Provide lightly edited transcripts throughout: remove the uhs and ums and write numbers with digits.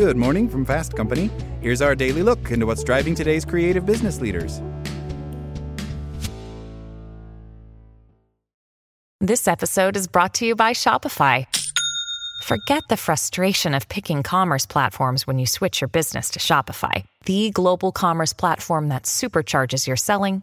Good morning from Fast Company. Here's our daily look into what's driving today's creative business leaders. This episode is brought to you by Shopify. Forget the frustration of picking commerce platforms when you switch your business to Shopify, the global commerce platform that supercharges your selling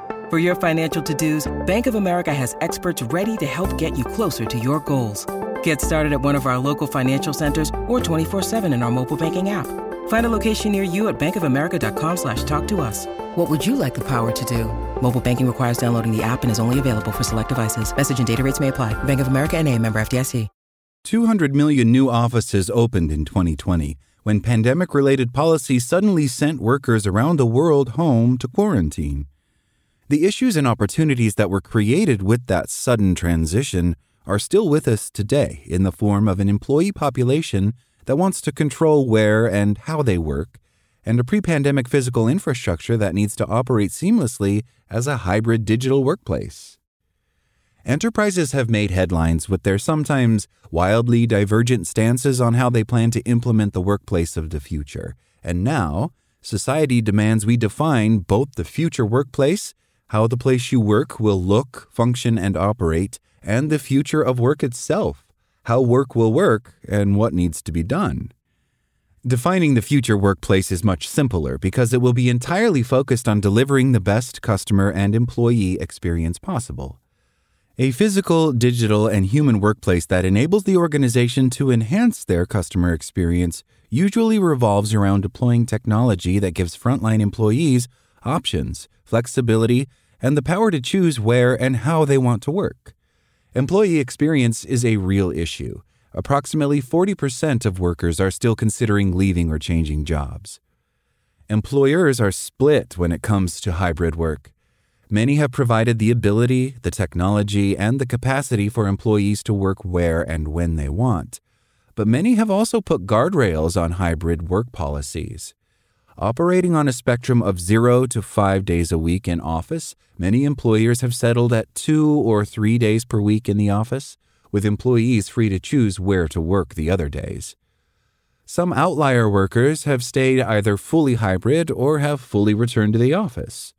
For your financial to-dos, Bank of America has experts ready to help get you closer to your goals. Get started at one of our local financial centers or 24/7 in our mobile banking app. Find a location near you at bankofamerica.com/talktous. What would you like the power to do? Mobile banking requires downloading the app and is only available for select devices. Message and data rates may apply. Bank of America NA, member FDIC. 200 million new offices opened in 2020 when pandemic-related policies suddenly sent workers around the world home to quarantine. The issues and opportunities that were created with that sudden transition are still with us today in the form of an employee population that wants to control where and how they work, and a pre-pandemic physical infrastructure that needs to operate seamlessly as a hybrid digital workplace. Enterprises have made headlines with their sometimes wildly divergent stances on how they plan to implement the workplace of the future. And now, society demands we define both the future workplace, how the place you work will look, function, and operate, and the future of work itself, how work will work, and what needs to be done. Defining the future workplace is much simpler because it will be entirely focused on delivering the best customer and employee experience possible. A physical, digital, and human workplace that enables the organization to enhance their customer experience usually revolves around deploying technology that gives frontline employees options, flexibility, and the power to choose where and how they want to work. Employee experience is a real issue. Approximately 40% of workers are still considering leaving or changing jobs. Employers are split when it comes to hybrid work. Many have provided the ability, the technology, and the capacity for employees to work where and when they want. But many have also put guardrails on hybrid work policies. Operating on a spectrum of 0 to 5 days a week in office, many employers have settled at 2 or 3 days per week in the office, with employees free to choose where to work the other days. Some outlier workers have stayed either fully hybrid or have fully returned to the office.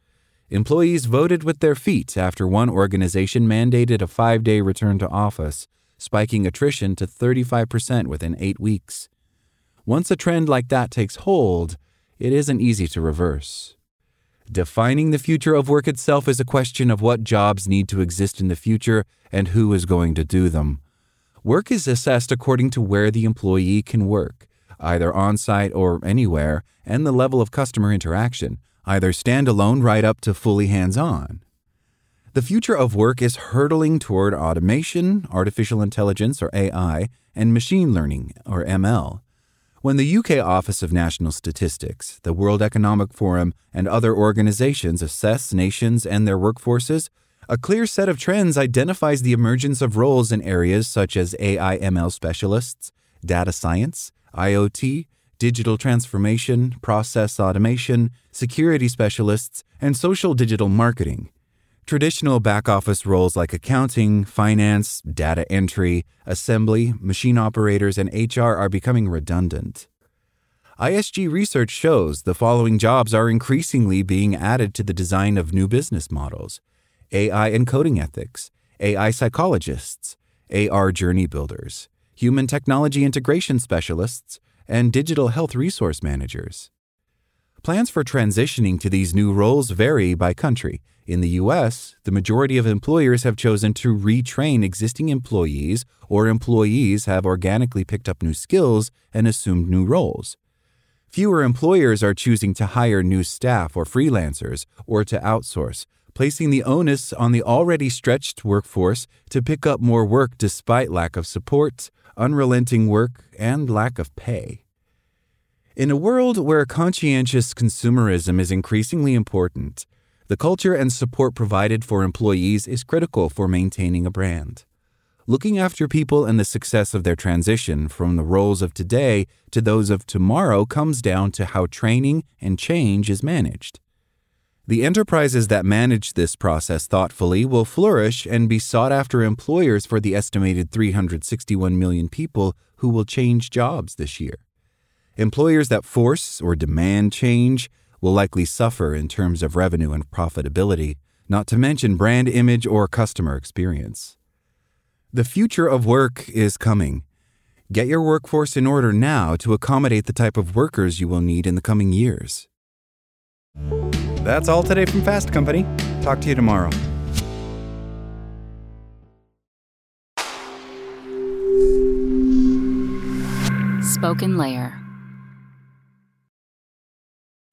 Employees voted with their feet after one organization mandated a 5-day return to office, spiking attrition to 35% within 8 weeks. Once a trend like that takes hold, it isn't easy to reverse. Defining the future of work itself is a question of what jobs need to exist in the future and who is going to do them. Work is assessed according to where the employee can work, either on-site or anywhere, and the level of customer interaction, either standalone right up to fully hands-on. The future of work is hurtling toward automation, artificial intelligence, or AI, and machine learning, or ML. When the UK Office of National Statistics, the World Economic Forum, and other organizations assess nations and their workforces, a clear set of trends identifies the emergence of roles in areas such as AI/ML specialists, data science, IoT, digital transformation, process automation, security specialists, and social digital marketing. Traditional back-office roles like accounting, finance, data entry, assembly, machine operators, and HR are becoming redundant. ISG research shows the following jobs are increasingly being added to the design of new business models: AI and coding ethics, AI psychologists, AR journey builders, human technology integration specialists, and digital health resource managers. Plans for transitioning to these new roles vary by country. In the U.S., the majority of employers have chosen to retrain existing employees, or employees have organically picked up new skills and assumed new roles. Fewer employers are choosing to hire new staff or freelancers, or to outsource, placing the onus on the already stretched workforce to pick up more work despite lack of support, unrelenting work, and lack of pay. In a world where conscientious consumerism is increasingly important, the culture and support provided for employees is critical for maintaining a brand. Looking after people and the success of their transition from the roles of today to those of tomorrow comes down to how training and change is managed. The enterprises that manage this process thoughtfully will flourish and be sought after employers for the estimated 361 million people who will change jobs this year. Employers that force or demand change will likely suffer in terms of revenue and profitability, not to mention brand image or customer experience. The future of work is coming. Get your workforce in order now to accommodate the type of workers you will need in the coming years. That's all today from Fast Company. Talk to you tomorrow. Spoken Layer.